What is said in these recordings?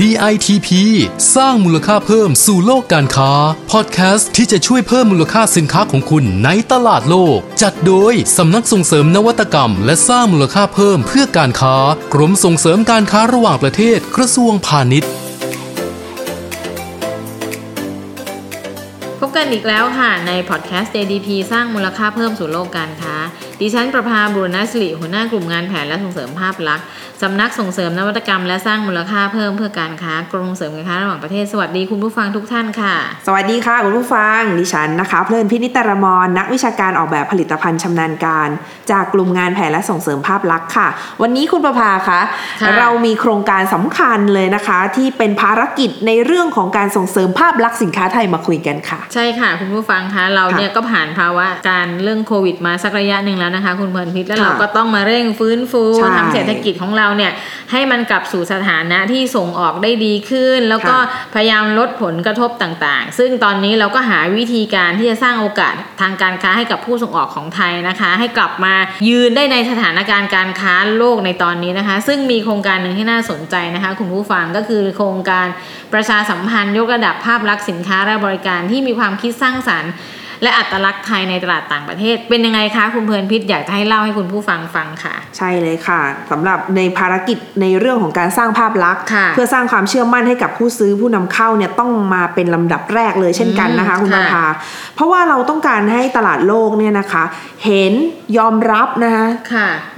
DITP สร้างมูลค่าเพิ่มสู่โลกการค้าพอดแคสต์ที่จะช่วยเพิ่มมูลค่าสินค้าของคุณในตลาดโลกจัดโดยสำนักส่งเสริมนวัตกรรมและสร้างมูลค่าเพิ่มเพื่อการค้ากรมส่งเสริมการค้าระหว่างประเทศกระทรวงพาณิชย์พบกันอีกแล้วค่ะในพอดแคสต์ DITP สร้างมูลค่าเพิ่มสู่โลกการค้าดิฉันประภาบุรณศิริหัวหน้ากลุ่มงานแผนและส่งเสริมภาพลักษณ์สำนักส่งเสริมนวัตกรรมและสร้างมูลค่าเพิ่มเพื่อการค้ากรมส่งเสริมการค้าระหว่างประเทศสวัสดีคุณผู้ฟังทุกท่านค่ะสวัสดีค่ะคุณผู้ฟังดิฉันนะคะเพลินพินิตรมรนักวิชาการออกแบบผลิตภัณฑ์ชำนาญการจากกลุ่มงานแผนและส่งเสริมภาพลักษณ์ค่ะวันนี้คุณประภาคะเรามีโครงการสำคัญเลยนะคะที่เป็นภารกิจในเรื่องของการส่งเสริมภาพลักษณ์สินค้าไทยมาคุยกันค่ะใช่ค่ะคุณผู้ฟังคะเราเนี่ยก็ผ่านภาวะการเรื่องโควิดมาสักระยะนึงแล้วนะคะคุณเพลินพินิตแล้วเราก็ต้องมาเร่งฟื้นฟูทำเศรษฐกิจของเราเนี่ยให้มันกลับสู่สถานะที่ส่งออกได้ดีขึ้นแล้วก็พยายามลดผลกระทบต่างๆซึ่งตอนนี้เราก็หาวิธีการที่จะสร้างโอกาสทางการค้าให้กับผู้ส่งออกของไทยนะคะให้กลับมายืนได้ในสถานการณ์การค้าโลกในตอนนี้นะคะซึ่งมีโครงการหนึ่งที่น่าสนใจนะคะคุณผู้ฟังก็คือโครงการประชาสัมพันธ์ยกระดับภาพลักษณ์สินค้าและบริการที่มีความคิดสร้างสรรค์และอัตลักษณ์ไทยในตลาดต่างประเทศเป็นยังไงคะคุณเพลินพิษอยากจะให้เล่าให้คุณผู้ฟังฟังค่ะใช่เลยค่ะสำหรับในภารกิจในเรื่องของการสร้างภาพลักษณ์เพื่อสร้างความเชื่อมั่นให้กับผู้ซื้อผู้นำเข้าเนี่ยต้องมาเป็นลำดับแรกเลยเช่นกันนะคะคุณประภาเพราะว่าเราต้องการให้ตลาดโลกเนี่ยนะคะเห็นยอมรับนะคะ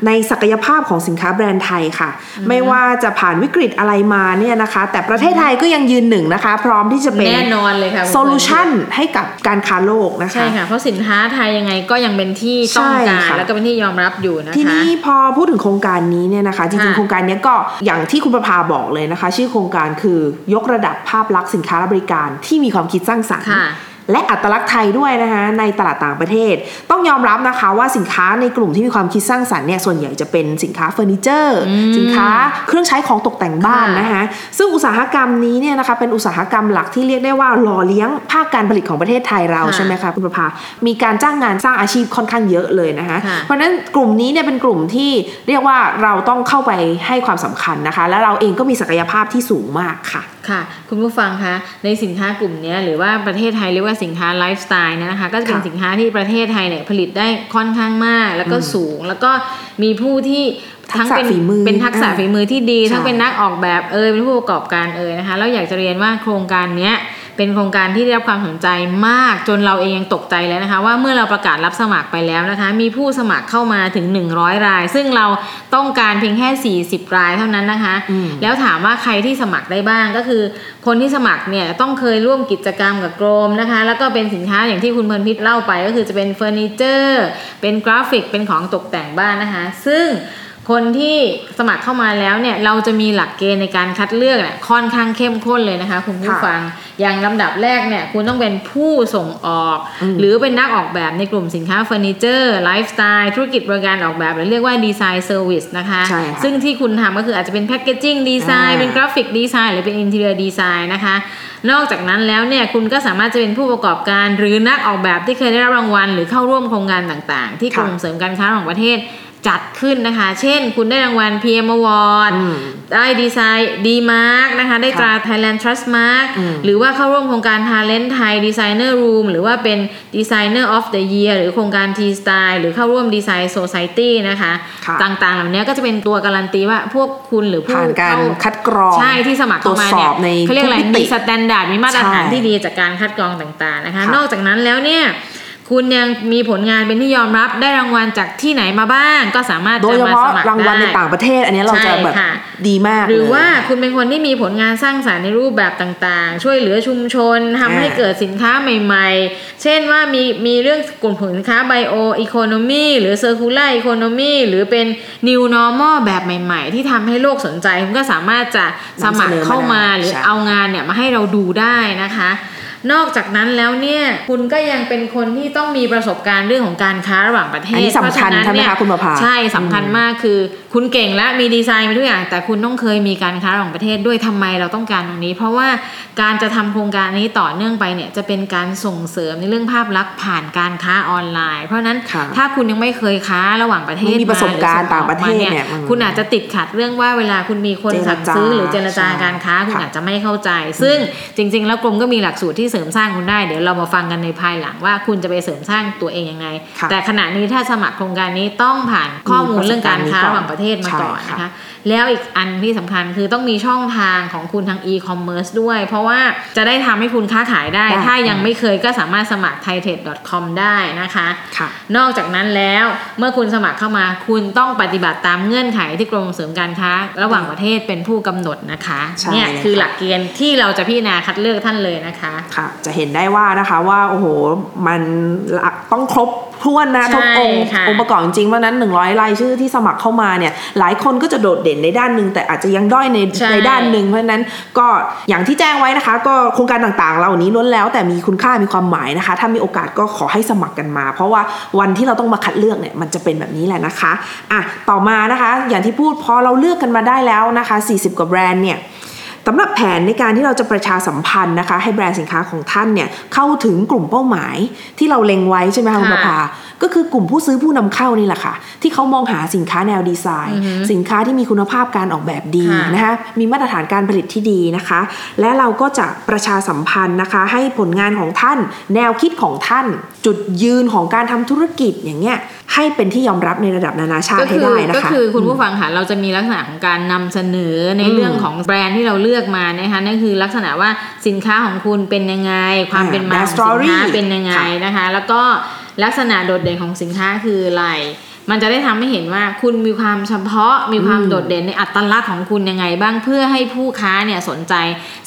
ในศักยภาพของสินค้าแบรนด์ไทยค่ะไม่ว่าจะผ่านวิกฤตอะไรมาเนี่ยนะคะแต่ประเทศไทยก็ยังยืนหนึ่งนะคะพร้อมที่จะเป็นแน่นอนเลยค่ะโซลูชันให้กับการค้าโลกใช่ค่ะเพราะสินค้าไทยยังไงก็ยังเป็นที่ต้องการแล้วก็เป็นที่ยอมรับอยู่นะคะทีนี้พอพูดถึงโครงการนี้เนี่ยนะคะจริงๆโครงการนี้ก็อย่างที่คุณประภาบอกเลยนะคะชื่อโครงการคือยกระดับภาพลักษณ์สินค้าและบริการที่มีความคิดสร้างสรรค์และอัตลักษณ์ไทยด้วยนะคะในตลาดต่างประเทศต้องยอมรับนะคะว่าสินค้าในกลุ่มที่มีความคิดสร้างสรรค์เนี่ยส่วนใหญ่จะเป็นสินค้าเฟอร์นิเจอร์สินค้าเครื่องใช้ของตกแต่งบ้านนะคะซึ่งอุตสาหกรรมนี้เนี่ยนะคะเป็นอุตสาหกรรมหลักที่เรียกได้ว่าหล่อเลี้ยงภาคการผลิตของประเทศไทยเราใช่ไหมคะคุณประภามีการจ้างงานสร้างอาชีพค่อนข้างเยอะเลยนะคะเพราะนั้นกลุ่มนี้เนี่ยเป็นกลุ่มที่เรียกว่าเราต้องเข้าไปให้ความสำคัญนะคะและเราเองก็มีศักยภาพที่สูงมากค่ะค่ะคุณผู้ฟังคะในสินค้ากลุ่มนี้หรือว่าประเทศไทยเรียกว่าสินค้าไลฟ์สไตล์นะคะก็เป็นสินค้าที่ประเทศไทยเนี่ยผลิตได้ค่อนข้างมากแล้วก็สูงแล้วก็มีผู้ที่ทั้งเป็นทักษะฝีมือที่ดีทั้งเป็นนักออกแบบเป็นผู้ประกอบการนะคะแล้วอยากจะเรียนว่าโครงการนี้เป็นโครงการที่ได้รับความสนใจมากจนเราเองยังตกใจแล้วนะคะว่าเมื่อเราประกาศรับสมัครไปแล้วนะคะมีผู้สมัครเข้ามาถึง100รายซึ่งเราต้องการเพียงแค่40รายเท่านั้นนะคะแล้วถามว่าใครที่สมัครได้บ้างก็คือคนที่สมัครเนี่ยต้องเคยร่วมกิจกรรมกับกรมนะคะแล้วก็เป็นสินค้าอย่างที่คุณเพลินพิษเล่าไปก็คือจะเป็นเฟอร์นิเจอร์เป็นกราฟิกเป็นของตกแต่งบ้านนะคะซึ่งคนที่สมัครเข้ามาแล้วเนี่ยเราจะมีหลักเกณฑ์ในการคัดเลือกเนี่ยค่อนข้างเข้มข้นเลยนะคะคุณผู้ฟังอย่างลำดับแรกเนี่ยคุณต้องเป็นผู้ส่งออกหรือเป็นนักออกแบบในกลุ่มสินค้าเฟอร์นิเจอร์ไลฟ์สไตล์ธุรกิจบริการออกแบบหรือเรียกว่าดีไซน์เซอร์วิสนะคะซึ่งที่คุณทำก็คืออาจจะเป็นแพคเกจจิ้งดีไซน์เป็นกราฟิกดีไซน์หรือเป็นอินทีเรียดีไซน์นะคะนอกจากนั้นแล้วเนี่ยคุณก็สามารถจะเป็นผู้ประกอบการหรือนักออกแบบที่เคยได้รับรางวัลหรือเข้าร่วมโครงการต่างๆที่กรมส่งเสริมการค้าของประเทศจัดขึ้นนะคะเช่นคุณได้รางวัล PM Award ได้ Design Mark นะคะได้ตรา Thailand Trust Mark หรือว่าเข้าร่วมโครงการ Talent Thai Designer Room หรือว่าเป็น Designer of the Year หรือโครงการ T Style หรือเข้าร่วม Design Society นะคะต่างๆเหล่านี้ก็จะเป็นตัวการันตีว่าพวกคุณหรือผู้เข้าคัดกรองใช่ที่สมัครเข้ามาเนี่ยเขาเรียกอะไรมีสแตนดาร์ดมีมาตรฐานที่ดีจากการคัดกรองต่างๆนะคะนอกจากนั้นแล้วเนี่ยคุณยังมีผลงานเป็นที่ยอมรับได้รางวัลจากที่ไหนมาบ้างก็สามารถจะมาสมัครได้โดยเฉพาะรางวัลในต่างประเทศอันนี้เราจะแบบดีมากหรือว่าคุณเป็นคนที่มีผลงานสร้างสรรค์ในรูปแบบต่างๆช่วยเหลือชุมชนทำให้เกิดสินค้าใหม่ๆเช่นว่ามีเรื่องกลุ่มสินค้าไบโออีโคโนมีหรือเซอร์คูล่าอีโคโนมีหรือเป็นนิวนอร์มอลแบบใหม่ๆที่ทำให้โลกสนใจคุณก็สามารถจะสมัครเข้ามาหรือเอางานเนี่ยมาให้เราดูได้นะคะ นอกจากนั้นแล้วเนี่ยคุณก็ยังเป็นคนที่ต้องมีประสบการณ์เรื่องของการค้าระหว่างประเทศอันนี้สำคัญใช่ไหมคะคุณประภาใช่สำคัญมากคือคุณเก่งและมีดีไซน์มาทุกอย่างแต่คุณต้องเคยมีการค้าระหว่างประเทศด้วยทำไมเราต้องการตรงนี้เพราะว่าการจะทำโครงการนี้ต่อเนื่องไปเนี่ยจะเป็นการส่งเสริมในเรื่องภาพลักษณ์ผ่านการค้าออนไลน์เพราะนั้นถ้าคุณยังไม่เคยค้าระหว่างประเทศมีประสบการณ์ต่างประเทศเนี่ยคุณอาจจะติดขัดเรื่องว่าเวลาคุณมีคนสั่งซื้อหรือเจรจาการค้าคุณอาจจะไม่เข้าใจซึ่งจริงๆแล้วกรมก็มีหลักสูตรที่เสริมสร้างคุณได้เดี๋ยวเรามาฟังกันในภายหลังว่าคุณจะไปเสริมสร้างตัวเองยังไงแต่ขณะนี้ถ้าสมัครโครงการนี้ต้องผ่านข้อมูลเรื่องการค้าระหว่างประเทศมาก่อนนะคะแล้วอีกอันที่สำคัญคือต้องมีช่องทางของคุณทาง e-commerce ด้วยเพราะว่าจะได้ทำให้คุณค้าขายได้ถ้ายังไม่เคยก็สามารถสมัคร ThaiTrade.com ได้นะคะนอกจากนั้นแล้วเมื่อคุณสมัครเข้ามาคุณต้องปฏิบัติตามเงื่อนไขที่กรมเสริมการค้าระหว่างประเทศเป็นผู้กำหนดนะคะเนี่ยคือหลักเกณฑ์ที่เราจะพิจารณาคัดเลือกท่านเลยนะคะค่ะจะเห็นได้ว่านะคะว่าโอ้โหมันต้องครบถ้วนนะทุกองค์ประกอบจริงๆเพราะนั้น100รายชื่อที่สมัครเข้ามาเนี่ยหลายคนก็จะโดดเด่นในด้านนึงแต่อาจจะยังด้อยในด้านนึงเพราะนั้นก็อย่างที่แจ้งไว้นะคะก็โครงการต่างๆเหล่านี้ล้วนแล้วแต่มีคุณค่ามีความหมายนะคะถ้ามีโอกาสก็ขอให้สมัครกันมาเพราะว่าวันที่เราต้องมาคัดเลือกเนี่ยมันจะเป็นแบบนี้แหละนะคะอ่ะต่อมานะคะอย่างที่พูดพอเราเลือกกันมาได้แล้วนะคะ40กว่าแบรนด์เนี่ยสำหรับแผนในการที่เราจะประชาสัมพันธ์นะคะให้แบรนด์สินค้าของท่านเนี่ยเข้าถึงกลุ่มเป้าหมายที่เราเล็งไว้ใช่ไหมคะคุณประภาก็คือกลุ่มผู้ซื้อผู้นำเข้านี่แหละค่ะที่เขามองหาสินค้าแนวดีไซน์สินค้าที่มีคุณภาพการออกแบบดีนะคะมีมาตรฐานการผลิตที่ดีนะคะและเราก็จะประชาสัมพันธ์นะคะให้ผลงานของท่านแนวคิดของท่านจุดยืนของการทำธุรกิจอย่างเงี้ยให้เป็นที่ยอมรับในระดับนานาชาติให้ได้นะคะก็คือคุณผู้ฟังค่ะเราจะมีลักษณะของการนำเสนอในเรื่องของแบรนด์ที่เราเลือกมานะคะนั่นคือลักษณะว่าสินค้าของคุณเป็นยังไงความเป็นมาของสินค้าเป็นยังไงนะคะแล้วก็ลักษณะโดดเด่นของสินค้าคืออะไรมันจะได้ทำให้เห็นว่าคุณมีความเฉพาะมีความโดดเด่นในอัตลักษณ์ของคุณยังไงบ้างเพื่อให้ผู้ค้าเนี่ยสนใจ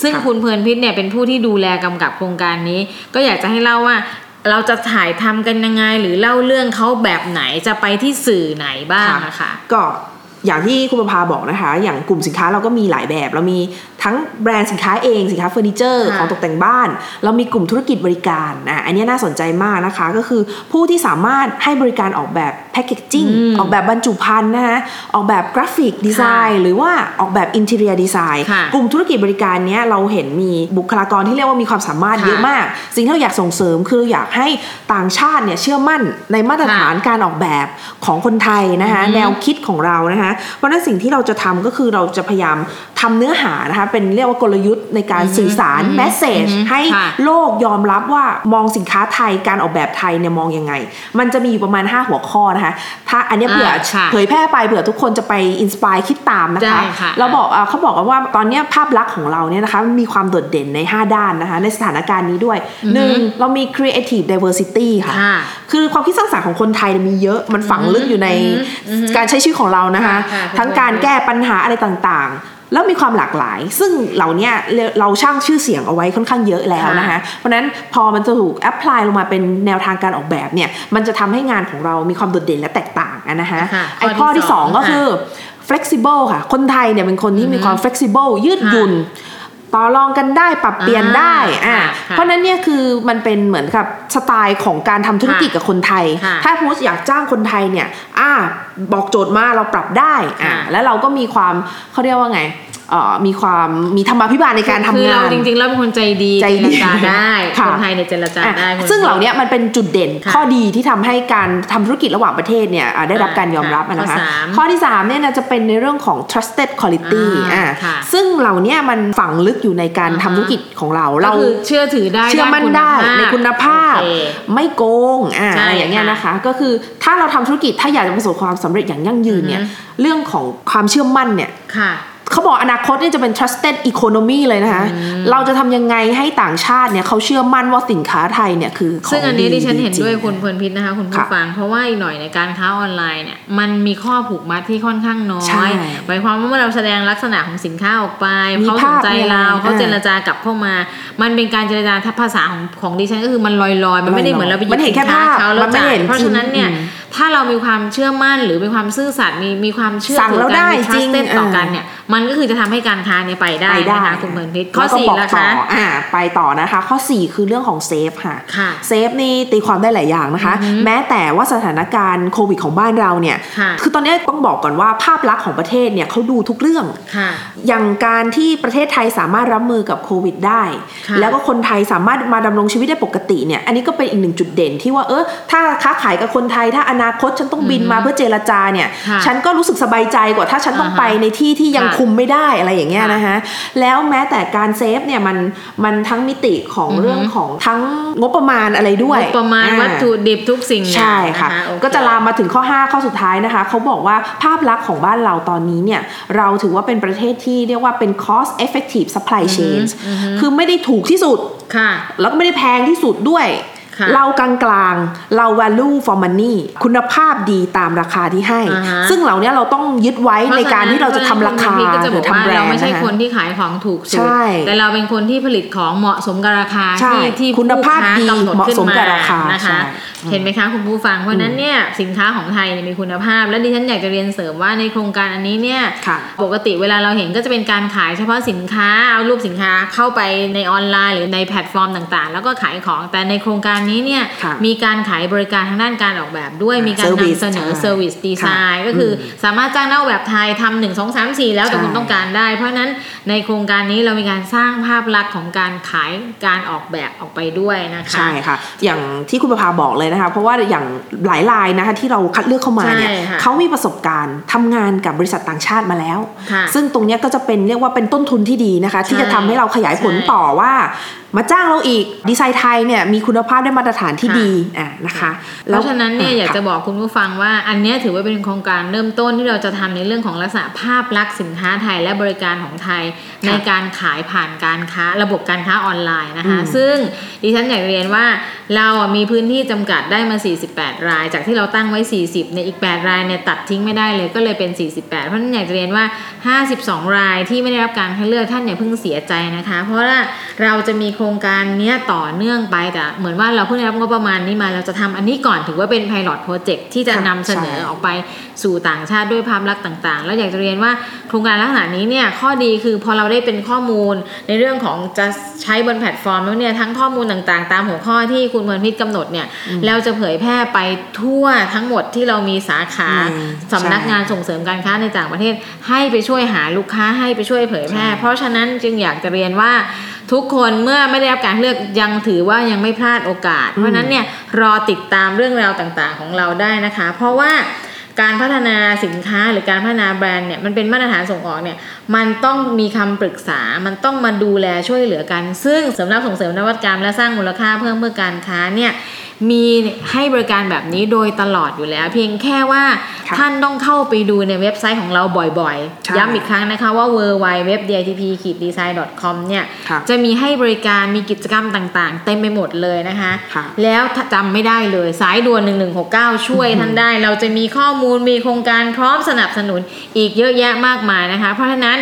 ซึ่งคุณเพลินพิษเนี่ยเป็นผู้ที่ดูแลกำกับโครงการนี้ก็อยากจะให้เล่าว่าเราจะถ่ายทำกันยังไงหรือเล่าเรื่องเขาแบบไหนจะไปที่สื่อไหนบ้างนะคะก็อย่างที่คุณประภาบอกนะคะอย่างกลุ่มสินค้าเราก็มีหลายแบบเรามีทั้งแบรนด์สินค้าเองสินค้าเฟอร์นิเจอร์ของตกแต่งบ้านเรามีกลุ่มธุรกิจบริการอันนี้น่าสนใจมากนะคะก็คือผู้ที่สามารถให้บริการออกแบบแพคเกจจิ้งออกแบบบรรจุภัณฑ์นะคะออกแบบกราฟิกดีไซน์หรือว่าออกแบบอินทีเรียดีไซน์กลุ่มธุรกิจบริการเนี้ยเราเห็นมีบุคลากรที่เรียกว่ามีความสามารถเยอะมากสิ่งที่เราอยากส่งเสริมคืออยากให้ต่างชาติเนี่ยเชื่อมั่นในมาตรฐานการออกแบบของคนไทยนะคะแนวคิดของเรานะคะเพราะนั้นสิ่งที่เราจะทำก็คือเราจะพยายามทำเนื้อหานะคะเป็นเรียกว่ากลยุทธ์ในการสื่อสารแมสเสจให้โลกยอมรับว่ามองสินค้าไทยการออกแบบไทยเนี่ยมองยังไงมันจะมีอยู่ประมาณ5หัวข้อนะคะถ้าอันนี้เผื่อเผยแพร่ไปเผื่อทุกคนจะไปอินสไปร์คิดตามนะคะเราบอกเขาบอกกันว่าตอนนี้ภาพลักษณ์ของเราเนี่ยนะคะมีความโดดเด่นใน5ด้านนะคะในสถานการณ์นี้ด้วย1เรามี creative diversity ค่ะคือความคิดสร้างสรรค์ของคนไทยมีเยอะมันฝังลึกอยู่ในการใช้ชีวิตของเรานะคะทั้งการแก้ปัญหาอะไรต่างๆแล้วมีความหลากหลายซึ่งเหล่านี้เราช่างชื่อเสียงเอาไว้ค่อนข้างเยอะแล้วนะคะเพราะนั้นพอมันจะถูกแอพพลายลงมาเป็นแนวทางการออกแบบเนี่ยมันจะทำให้งานของเรามีความโดดเด่นและแตกต่างนะคะไอ้ข้อที่สองก็คือ flexible ค่ะคนไทยเนี่ยเป็นคนที่มีความ flexible ยืดหยุ่นต่อรองกันได้ปรับเปลี่ยนได้เพราะนั้นเนี่ยคือมันเป็นเหมือนกับสไตล์ของการทำธุรกิจกับคนไทยถ้าพูดอยากจ้างคนไทยเนี่ยบอกโจทย์มาเราปรับได้แล้วเราก็มีความเขาเรียกว่าไงมีความมีธรรมาภิบาลในการทำงานคือเราจริงๆแล้วเป็นคนใจดีเจรจาได้คนไทยในเจรจาได้ซึ่งเหล่านี้มันเป็นจุดเด่นข้อดีที่ทำให้การทำธุรกิจระหว่างประเทศเนี่ยได้รับการยอมรับนะคะข้อที่3เนี่ยจะเป็นในเรื่องของ trusted quality ซึ่งเหล่านี้มันฝังลึกอยู่ในการทำธุรกิจของเราเราเชื่อถือได้เชื่อมั่นได้ในคุณภาพไม่โกงอะไรอย่างเงี้ยนะคะก็คือถ้าเราทำธุรกิจถ้าอยากจะประสบความสำเร็จอย่างยั่งยืนเนี่ยเรื่องของความเชื่อมั่นเนี่ยเขาบอกอนาคตเนี่ยจะเป็น trusted economy เลยนะคะเราจะทำยังไงให้ต่างชาติเนี่ยเขาเชื่อมั่นว่าสินค้าไทยเนี่ยคือของดีซึ่งอันนี้ดิฉันเห็นด้วยคุณเพลินพิษนะคะคุณผู้ฟังเพราะว่าอีกหน่อยในการค้าออนไลน์เนี่ยมันมีข้อผูกมัดที่ค่อนข้างน้อยหมายความว่าเมื่อเราแสดงลักษณะของสินค้าออกไปเขาสนใจเราเขาเจรจากลับเข้ามามันเป็นการเจรจาภาษาของดิฉันก็คือมันลอยๆมันไม่ได้เหมือนเราไปหยิบสินค้าเขาแล้วจ่ายเพราะฉะนั้นเนี่ย ถ้าเรามีความเชื่อมั่นหรือมีความซื่อสัตย์มีความเชื่อถือกันมี trusted ต่อกันเนี่ยมันก็คือจะทำให้การค้าเนี่ยไปได้นะคะคุณเมินพิษข้อ4นะคะไปต่อนะคะข้อ4คือเรื่องของเซฟค่ะเซฟนี่ตีความได้หลายอย่างนะคะแม้แต่ว่าสถานการณ์โควิดของบ้านเราเนี่ยคือตอนนี้ต้องบอกก่อนว่าภาพลักษณ์ของประเทศเนี่ยเขาดูทุกเรื่องอย่างการที่ประเทศไทยสามารถรับมือกับโควิดได้แล้วก็คนไทยสามารถมาดำรงชีวิตได้ปกติเนี่ยอันนี้ก็เป็นอีกหนึ่งจุดเด่นที่ว่าถ้าค้าขายกับคนไทยถ้าอนาคตฉันต้องบินมาเพื่อเจรจาเนี่ยฉันก็รู้สึกสบายใจกว่าถ้าฉันต้องไปในที่ที่ยังคุมไม่ได้อะไรอย่างเงี้ยนะคะแล้วแม้แต่การเซฟเนี่ยมันทั้งมิติของเรื่องของทั้งงบประมาณอะไรด้วยงบประมาณวัตถุดิบทุกสิ่งใช่ค่ะก็จะลามมาถึงข้อ5ข้อสุดท้ายนะคะเขาบอกว่าภาพลักษณ์ของบ้านเราตอนนี้เนี่ยเราถือว่าเป็นประเทศที่เรียกว่าเป็น cost effective supply chain คือไม่ได้ถูกที่สุดแล้วก็ไม่ได้แพงที่สุดด้วยเรากลางๆเรา value for money คุณภาพดีตามราคาที่ให้ ซึ่งเหล่านี้เราต้องยึดไว้ในการที่เราจะทำราคาหรือทำแบรนด์เราไม่ใช่คนที่ขายของถูกสุดแต่เราเป็นคนที่ผลิตของเหมาะสมกับราคาที่คุณภาพดีเหมาะสมกับราคานะคะเห็นไหมคะคุณผู้ฟังเพราะนั้นเนี่ยสินค้าของไทยมีคุณภาพและดิฉันอยากจะเรียนเสริมว่าในโครงการอันนี้เนี่ยปกติเวลาเราเห็นก็จะเป็นการขายเฉพาะสินค้าเอารูปสินค้าเข้าไปในออนไลน์หรือในแพลตฟอร์มต่างๆแล้วก็ขายของแต่ในโครงการนี้เนี่ยมีการขายบริการทางด้านการออกแบบด้วยมีการนำเสนอ service design ก็คือสามารถจ้างนักออกแบบไทยทำ1 2 3 4แล้วแต่คุณต้องการได้เพราะนั้นในโครงการนี้เรามีการสร้างภาพลักษณ์ของการขายการออกแบบออกไปด้วยนะคะใช่ค่ะอย่างที่คุณประภาบอกเลยนะคะเพราะว่าอย่างหลายรายนะคะที่เราคัดเลือกเข้ามาเนี่ยเขามีประสบการณ์ทำงานกับบริษัทต่างชาติมาแล้วซึ่งตรงนี้ก็จะเป็นเรียกว่าเป็นต้นทุนที่ดีนะคะที่จะทำให้เราขยายผลต่อว่ามาจ้างเราอีกดีไซน์ไทยเนี่ยมีคุณภาพได้มาตรฐานที่ดีนะคะเพราะฉะนั้นเนี่ยอยากจะบอกคุณผู้ฟังว่าอันนี้ถือว่าเป็นโครงการเริ่มต้นที่เราจะทำในเรื่องของลักษณะภาพลักษณ์สินค้าไทยและบริการของไทยในการขายผ่านการค้าระบบการค้าออนไลน์นะคะซึ่งดิฉันอยากเรียนว่าเรามีพื้นที่จำกัดได้มา48รายจากที่เราตั้งไว้40ในอีก8รายเนี่ยตัดทิ้งไม่ได้เลยก็เลยเป็น48เพราะฉะนั้นอยากจะเรียนว่า52รายที่ไม่ได้รับการคัดเลือกท่านอย่าเพิ่งเสียใจนะคะเพราะว่าเราจะมีโครงการนี้ต่อเนื่องไปแต่เหมือนว่าเราเพิ่งได้รับงบประมาณนี้มาเราจะทำอันนี้ก่อนถือว่าเป็น Pilot Project ที่จะนำเสนอออกไปสู่ต่างชาติด้วยภาพลักษณ์ต่างๆแล้วอยากจะเรียนว่าโครงการลักษณะนี้เนี่ยข้อดีคือพอเราได้เป็นข้อมูลในเรื่องของจะใช้บนแพลตฟอร์มแล้วเนี่ยทั้งข้อมูลต่างๆตามหัวข้อที่คุณเมินพิษกำหนดเนี่ยเราจะเผยแพร่ไปทั่วทั้งหมดที่เรามีสาขาสำนักงานส่งเสริมการค้าในต่างประเทศให้ไปช่วยหาลูกค้าให้ไปช่วยเผยแพร่เพราะฉะนั้นจึงอยากจะเรียนว่าทุกคนเมื่อไม่ได้รับการเลือกยังถือว่ายังไม่พลาดโอกาสเพราะนั้นเนี่ยรอติดตามเรื่องราวต่างๆของเราได้นะคะเพราะว่าการพัฒนาสินค้าหรือการพัฒนาแบรนด์เนี่ยมันเป็นมาตรฐานส่งออกเนี่ยมันต้องมีคำปรึกษามันต้องมาดูแลช่วยเหลือกันซึ่งสำนักส่งเสริมนวัตกรรมและสร้างมูลค่าเพิ่มเพื่อการค้าเนี่ยมีให้บริการแบบนี้โดยตลอดอยู่แล้วเพียงแค่ว่าท่านต้องเข้าไปดูในเว็บไซต์ของเราบ่อยๆย้ำอีกครั้งนะคะว่า www.didp-design.com เนี่ยจะมีให้บริการมีกิจกรรมต่างๆเต็มไปหมดเลยนะคะแล้วจำไม่ได้เลยสายด่วน1169ช่วยท่านได้เราจะมีข้อมูลมีโครงการพร้อมสนับสนุนอีกเยอะแยะมากมายนะคะเพราะฉะนั้น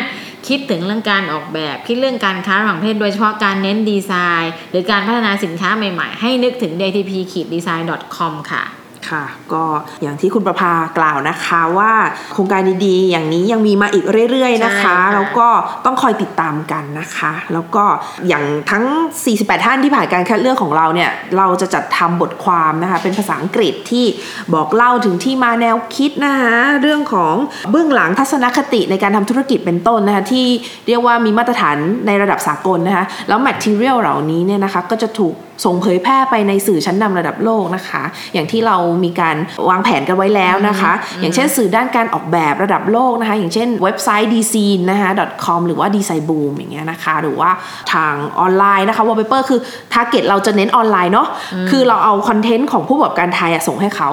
คิดถึงเรื่องการออกแบบคิดเรื่องการค้าระหว่างประเทศโดยเฉพาะการเน้นดีไซน์หรือการพัฒนาสินค้าใหม่ๆให้นึกถึง dtp-design.com ค่ะค่ะก็อย่างที่คุณประภากล่าวนะคะว่าโครงการดีๆอย่างนี้ยังมีมาอีกเรื่อยๆนะคะแล้วก็ต้องคอยติดตามกันนะคะแล้วก็อย่างทั้ง48ท่านที่ผ่านการคัดเลือกของเราเนี่ยเราจะจัดทำบทความนะคะเป็นภาษาอังกฤษที่บอกเล่าถึงที่มาแนวคิดนะคะเรื่องของเบื้องหลังทัศนคติในการทำธุรกิจเป็นต้นนะคะที่เรียกว่ามีมาตรฐานในระดับสากลนะคะแล้วแมททีเรียลเหล่านี้เนี่ยนะคะก็จะถูกส่งเผยแพร่ไปในสื่อชั้นนำระดับโลกนะคะอย่างที่เรามีการวางแผนกันไว้แล้วนะคะอย่างเช่นสื่อด้านการออกแบบระดับโลกนะคะอย่างเช่นเว็บไซต์ dezeen นะคะ .com หรือว่า designboom อย่างเงี้ยนะคะหรือว่าทางออนไลน์นะคะ wallpaper คือ target เราจะเน้นออนไลน์เนาะคือเราเอาคอนเทนต์ของผู้ประกอบการไทยส่งให้เขา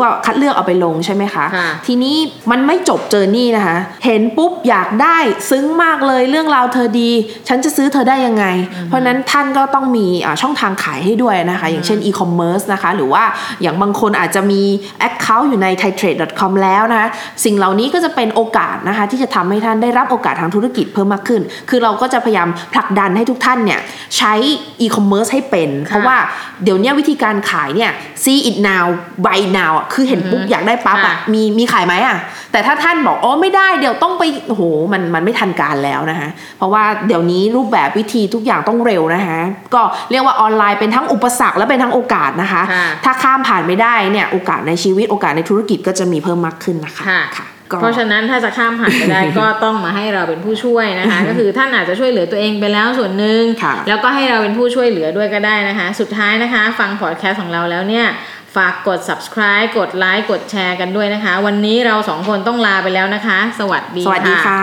ก็คัดเลือกเอาไปลงใช่ไหมคะทีนี้มันไม่จบเจอร์นี่นะคะเห็นปุ๊บอยากได้ซึ้งมากเลยเรื่องราวเธอดีฉันจะซื้อเธอได้ยังไงเพราะนั้นท่านก็ต้องมีช่องทาง ขายให้ด้วยนะคะอย่างเช่น e-commerce นะคะหรือว่าอย่างบางคนอาจจะมี account อยู่ใน ThaiTrade.com แล้วนะคะสิ่งเหล่านี้ก็จะเป็นโอกาสนะคะที่จะทำให้ท่านได้รับโอกาสทางธุรกิจเพิ่มมากขึ้นคือเราก็จะพยายามผลักดันให้ทุกท่านเนี่ยใช้ e-commerce ให้เป็นเพราะว่าเดี๋ยวนี้วิธีการขายเนี่ย see it now buy now คือเห็นปุ๊บอยากได้ปั๊บอ่ะมีขายไหมอ่ะแต่ถ้าท่านบอกอ๋อไม่ได้เดี๋ยวต้องไปโอ้โหมันไม่ทันการแล้วนะคะเพราะว่าเดี๋ยวนี้รูปแบบวิธีทุกอย่างต้องเร็วนะคะก็เรียกว่าออนไลน์เป็นทั้งอุปสรรคและเป็นทั้งโอกาสนะคะถ้าข้ามผ่านไม่ได้เนี่ยโอกาสในชีวิตโอกาสในธุรกิจก็จะมีเพิ่มมากขึ้นนะคะเพราะฉะนั้นถ้าจะข้ามผ่านไปได้ ก็ต้องมาให้เราเป็นผู้ช่วยนะคะ ก็คือท่านอาจจะช่วยเหลือตัวเองไปแล้วส่วนหนึ่ง แล้วก็ให้เราเป็นผู้ช่วยเหลือด้วยก็ได้นะคะสุดท้ายนะคะฟังพอดแคสต์ของเราแล้วเนี่ยฝากกด subscribe กดไลค์กดแชร์กันด้วยนะคะวันนี้เราสองคนต้องลาไปแล้วนะคะสวัสดีค่ะ สวัสดีค่ะ